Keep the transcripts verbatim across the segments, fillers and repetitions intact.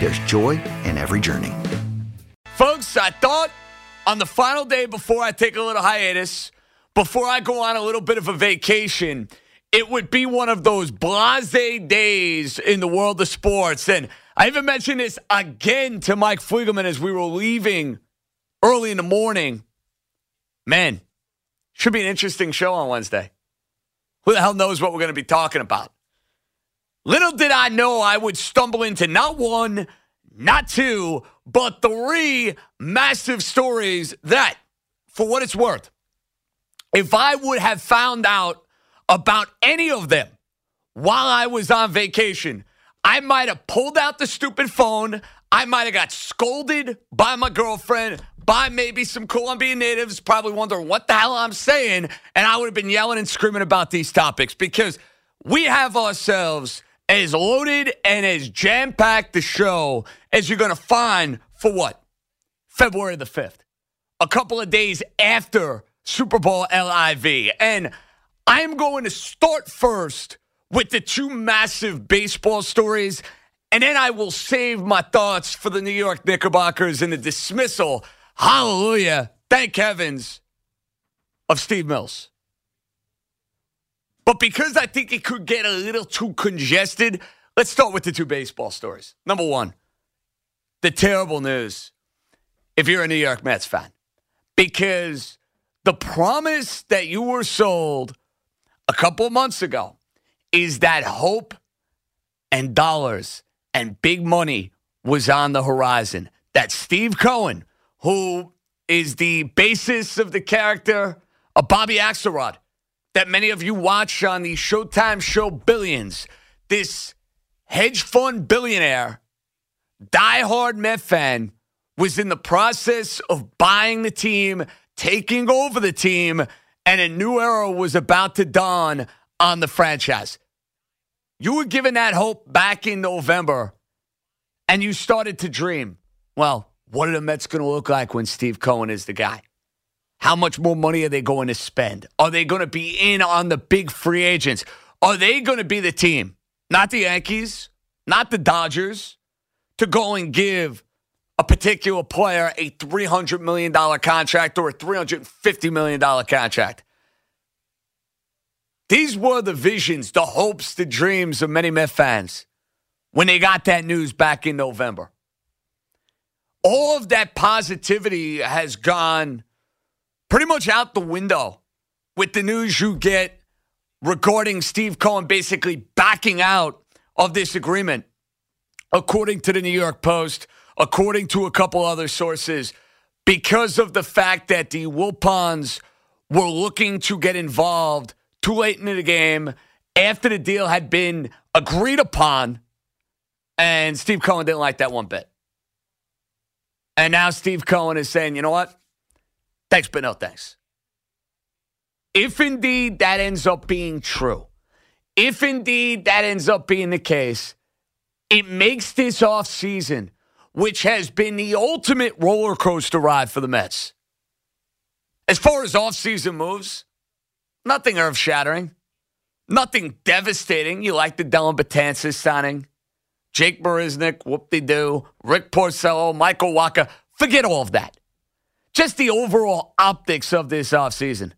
There's joy in every journey. Folks, I thought on the final day before I take a little hiatus, before I go on a little bit of a vacation, it would be one of those blasé days in the world of sports. And I even mentioned this again to Mike Fliegelman as we were leaving early in the morning. Man, should be an interesting show on Wednesday. Who the hell knows what we're going to be talking about? Little did I know I would stumble into not one, not two, but three massive stories that, for what it's worth, if I would have found out about any of them while I was on vacation, I might have pulled out the stupid phone. I might have got scolded by my girlfriend, by maybe some Colombian natives, probably wondering what the hell I'm saying, and I would have been yelling and screaming about these topics because we have ourselves as loaded and as jam-packed a show as you're going to find for what? February the fifth, a couple of days after Super Bowl L I V. And I'm going to start first with the two massive baseball stories, and then I will save my thoughts for the New York Knickerbockers and the dismissal, hallelujah, thank heavens, of Steve Mills. But because I think it could get a little too congested, let's start with the two baseball stories. Number one, the terrible news if you're a New York Mets fan. Because the promise that you were sold a couple of months ago is that hope and dollars and big money was on the horizon. That Steve Cohen, who is the basis of the character of Bobby Axelrod, that many of you watch on the Showtime show Billions, this hedge fund billionaire, diehard Met fan, was in the process of buying the team, taking over the team, and a new era was about to dawn on the franchise. You were given that hope back in November, and you started to dream, well, what are the Mets going to look like when Steve Cohen is the guy? How much more money are they going to spend? Are they going to be in on the big free agents? Are they going to be the team, not the Yankees, not the Dodgers, to go and give a particular player a three hundred million dollars contract or a three hundred fifty million dollars contract? These were the visions, the hopes, the dreams of many Mets fans when they got that news back in November. All of that positivity has gone pretty much out the window with the news you get regarding Steve Cohen basically backing out of this agreement. According to the New York Post, according to a couple other sources, because of the fact that the Wilpons were looking to get involved too late into the game after the deal had been agreed upon, and Steve Cohen didn't like that one bit. And now Steve Cohen is saying, you know what? Thanks, but no thanks. If indeed that ends up being true, if indeed that ends up being the case, it makes this offseason, which has been the ultimate roller coaster ride for the Mets. As far as offseason moves, nothing earth-shattering, nothing devastating. You like the Dellin Betances signing, Jake Marisnick, whoop-de-doo, Rick Porcello, Michael Walker. Forget all of that. Just the overall optics of this offseason.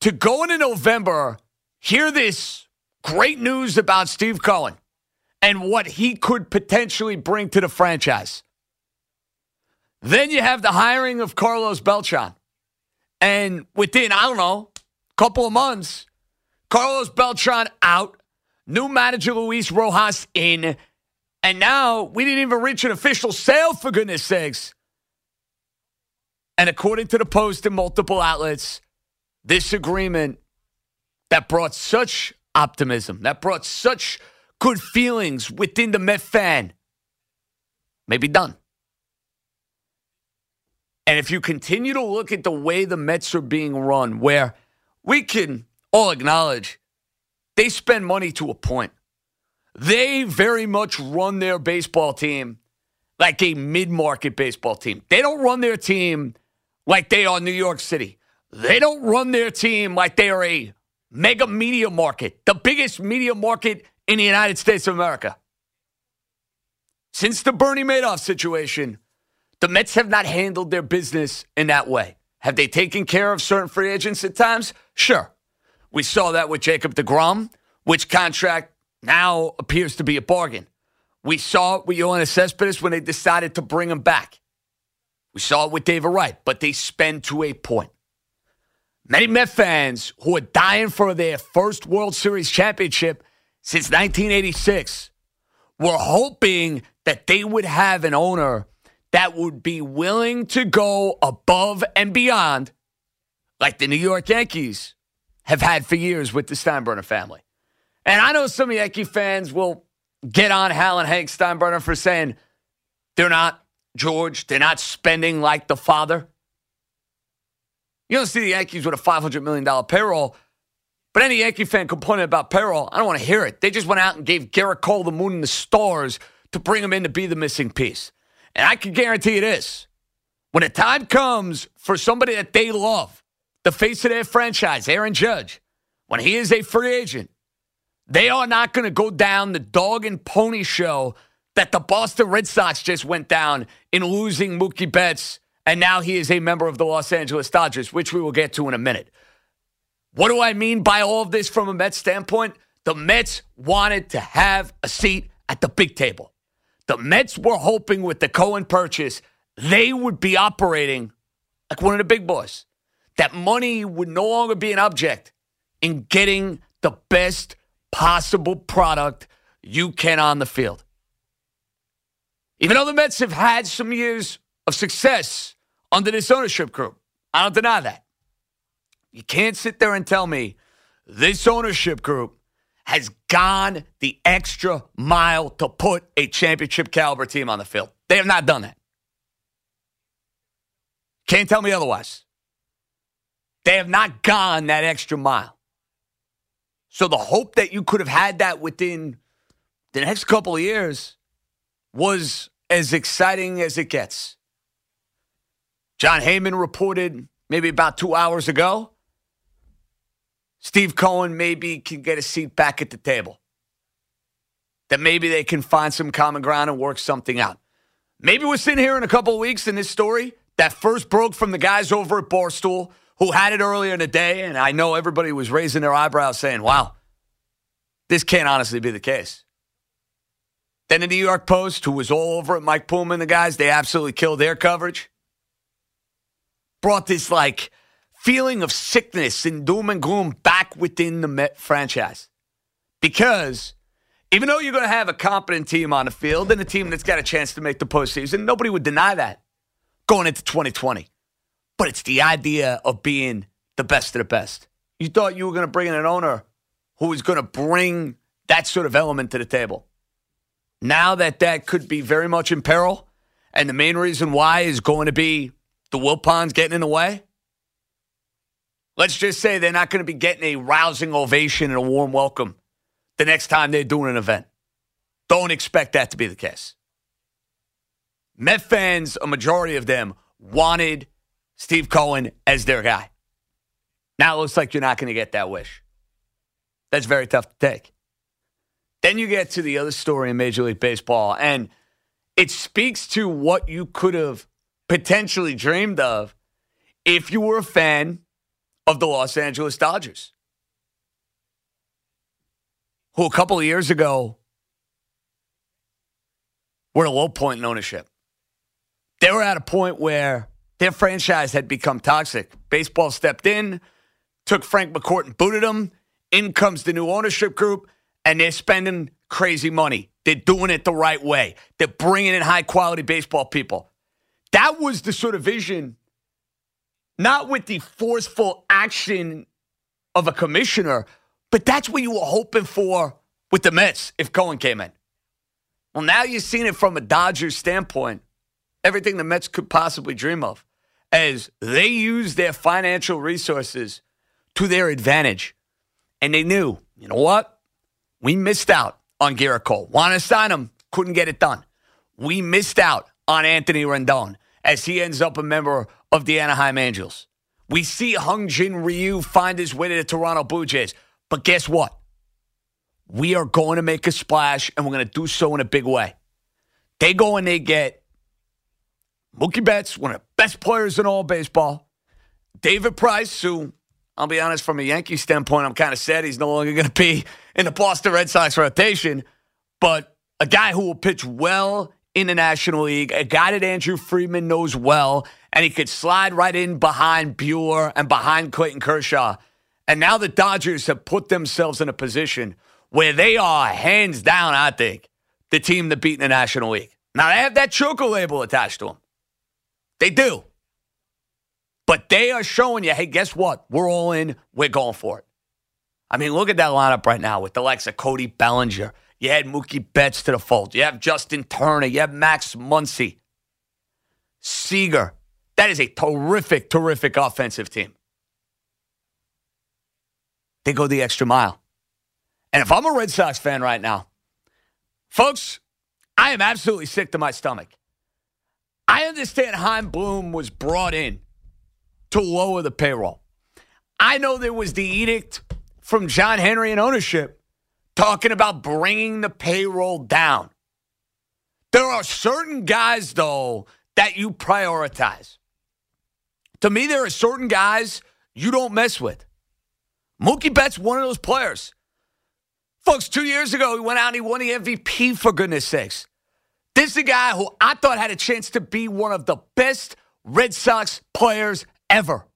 To go into November, hear this great news about Steve Cohen and what he could potentially bring to the franchise. Then you have the hiring of Carlos Beltran. And within, I don't know, a couple of months, Carlos Beltran out, new manager Luis Rojas in, and now we didn't even reach an official sale, for goodness sakes. And according to the Post and multiple outlets, this agreement that brought such optimism, that brought such good feelings within the Met fan, may be done. And if you continue to look at the way the Mets are being run, where we can all acknowledge they spend money to a point. They very much run their baseball team like a mid-market baseball team. They don't run their team like they are New York City. They don't run their team like they are a mega media market, the biggest media market in the United States of America. Since the Bernie Madoff situation, the Mets have not handled their business in that way. Have they taken care of certain free agents at times? Sure. We saw that with Jacob DeGrom, which contract now appears to be a bargain. We saw it with Yoenis Cespedes when they decided to bring him back. We saw it with David Wright, but they spend to a point. Many Met fans who are dying for their first World Series championship since nineteen eighty-six were hoping that they would have an owner that would be willing to go above and beyond, like the New York Yankees have had for years with the Steinbrenner family. And I know some Yankee fans will get on Hal and Hank Steinbrenner for saying they're not George, they're not spending like the father. You don't see the Yankees with a five hundred million dollars payroll, but any Yankee fan complaining about payroll, I don't want to hear it. They just went out and gave Gerrit Cole the moon and the stars to bring him in to be the missing piece. And I can guarantee you this, when the time comes for somebody that they love, the face of their franchise, Aaron Judge, when he is a free agent, they are not going to go down the dog and pony show that the Boston Red Sox just went down in losing Mookie Betts, and now he is a member of the Los Angeles Dodgers, which we will get to in a minute. What do I mean by all of this from a Mets standpoint? The Mets wanted to have a seat at the big table. The Mets were hoping with the Cohen purchase, they would be operating like one of the big boys. That money would no longer be an object in getting the best possible product you can on the field. Even though the Mets have had some years of success under this ownership group, I don't deny that. You can't sit there and tell me this ownership group has gone the extra mile to put a championship caliber team on the field. They have not done that. Can't tell me otherwise. They have not gone that extra mile. So the hope that you could have had that within the next couple of years was as exciting as it gets. John Heyman reported maybe about two hours ago Steve Cohen maybe can get a seat back at the table. That maybe they can find some common ground and work something out. Maybe we're sitting here in a couple of weeks in this story that first broke from the guys over at Barstool who had it earlier in the day, and I know everybody was raising their eyebrows saying, wow, this can't honestly be the case. Then the New York Post, who was all over it, Mike Puma and the guys, they absolutely killed their coverage. Brought this, like, feeling of sickness and doom and gloom back within the Met franchise. Because even though you're going to have a competent team on the field and a team that's got a chance to make the postseason, nobody would deny that going into twenty twenty. But it's the idea of being the best of the best. You thought you were going to bring in an owner who was going to bring that sort of element to the table. Now that that could be very much in peril, and the main reason why is going to be the Wilpons getting in the way. Let's just say they're not going to be getting a rousing ovation and a warm welcome the next time they're doing an event. Don't expect that to be the case. Met fans, a majority of them, wanted Steve Cohen as their guy. Now it looks like you're not going to get that wish. That's very tough to take. Then you get to the other story in Major League Baseball, and it speaks to what you could have potentially dreamed of if you were a fan of the Los Angeles Dodgers, who a couple of years ago were at a low point in ownership. they were at a point where their franchise had become toxic. Baseball stepped in, took Frank McCourt and booted him. In comes the new ownership group, and they're spending crazy money. They're doing it the right way. They're bringing in high-quality baseball people. That was the sort of vision, not with the forceful action of a commissioner, but that's what you were hoping for with the Mets if Cohen came in. Well, now you've seen it from a Dodgers standpoint, everything the Mets could possibly dream of, as they use their financial resources to their advantage. And they knew, you know what? We missed out on Gerrit Cole. Wanted to sign him, couldn't get it done. We missed out on Anthony Rendon as he ends up a member of the Anaheim Angels. We see Hung Jin Ryu find his way to the Toronto Blue Jays. But guess what? We are going to make a splash, and we're going to do so in a big way. They go and they get Mookie Betts, one of the best players in all baseball. David Price, who, I'll be honest, from a Yankee standpoint, I'm kind of sad he's no longer going to be in the Boston Red Sox rotation. But a guy who will pitch well in the National League, a guy that Andrew Freeman knows well, and he could slide right in behind Buehler and behind Clayton Kershaw. And now the Dodgers have put themselves in a position where they are, hands down, I think, the team to beat in the National League. Now, they have that choker label attached to them. They do. But they are showing you, hey, guess what? We're all in. We're going for it. I mean, look at that lineup right now with the likes of Cody Bellinger. You had Mookie Betts to the fold. You have Justin Turner. You have Max Muncy. Seager. That is a terrific, terrific offensive team. They go the extra mile. And if I'm a Red Sox fan right now, folks, I am absolutely sick to my stomach. I understand Chaim Bloom was brought in to lower the payroll. I know there was the edict from John Henry and ownership talking about bringing the payroll down. There are certain guys, though, that you prioritize. To me, there are certain guys you don't mess with. Mookie Betts, one of those players. Folks, two years ago, he went out and he won the M V P, for goodness sakes. This is a guy who I thought had a chance to be one of the best Red Sox players ever.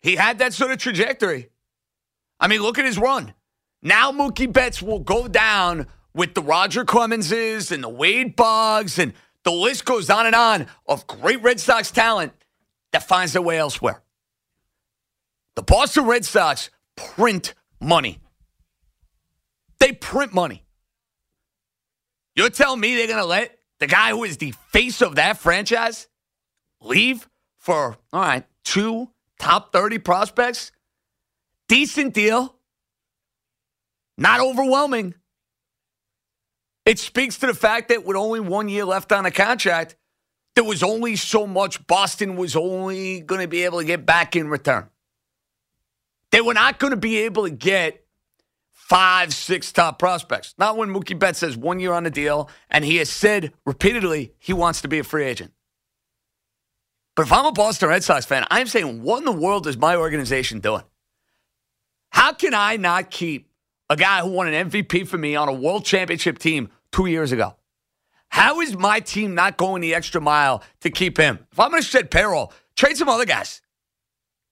He had that sort of trajectory. I mean, look at his run. Now Mookie Betts will go down with the Roger Clemenses and the Wade Boggs, and the list goes on and on of great Red Sox talent that finds their way elsewhere. The Boston Red Sox print money. They print money. You're telling me they're going to let the guy who is the face of that franchise leave for, all right, two top thirty prospects? Decent deal. Not overwhelming. It speaks to the fact that with only one year left on a contract, there was only so much Boston was only going to be able to get back in return. They were not going to be able to get five, six top prospects. Not when Mookie Betts has one year on the deal, and he has said repeatedly he wants to be a free agent. But if I'm a Boston Red Sox fan, I'm saying, what in the world is my organization doing? How can I not keep a guy who won an M V P for me on a world championship team two years ago? How is my team not going the extra mile to keep him? If I'm going to shed payroll, trade some other guys.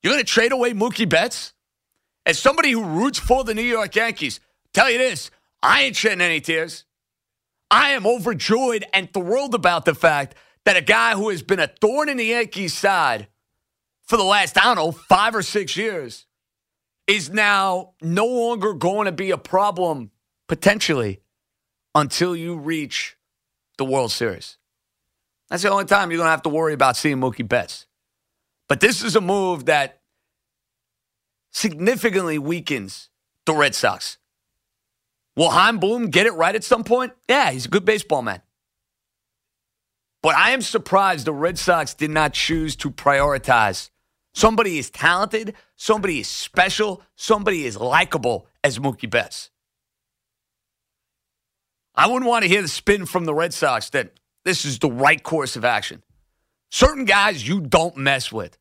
You're going to trade away Mookie Betts? As somebody who roots for the New York Yankees, tell you this, I ain't shedding any tears. I am overjoyed and thrilled about the fact that a guy who has been a thorn in the Yankees' side for the last, I don't know, five or six years is now no longer going to be a problem, potentially, until you reach the World Series. That's the only time you're going to have to worry about seeing Mookie Betts. But this is a move that significantly weakens the Red Sox. Will Chaim Bloom get it right at some point? Yeah, he's a good baseball man. But I am surprised the Red Sox did not choose to prioritize somebody as talented, somebody as special, somebody as likable as Mookie Betts. I wouldn't want to hear the spin from the Red Sox that this is the right course of action. Certain guys you don't mess with.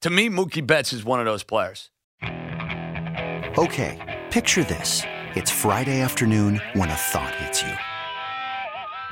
To me, Mookie Betts is one of those players. Okay, picture this. It's Friday afternoon when a thought hits you.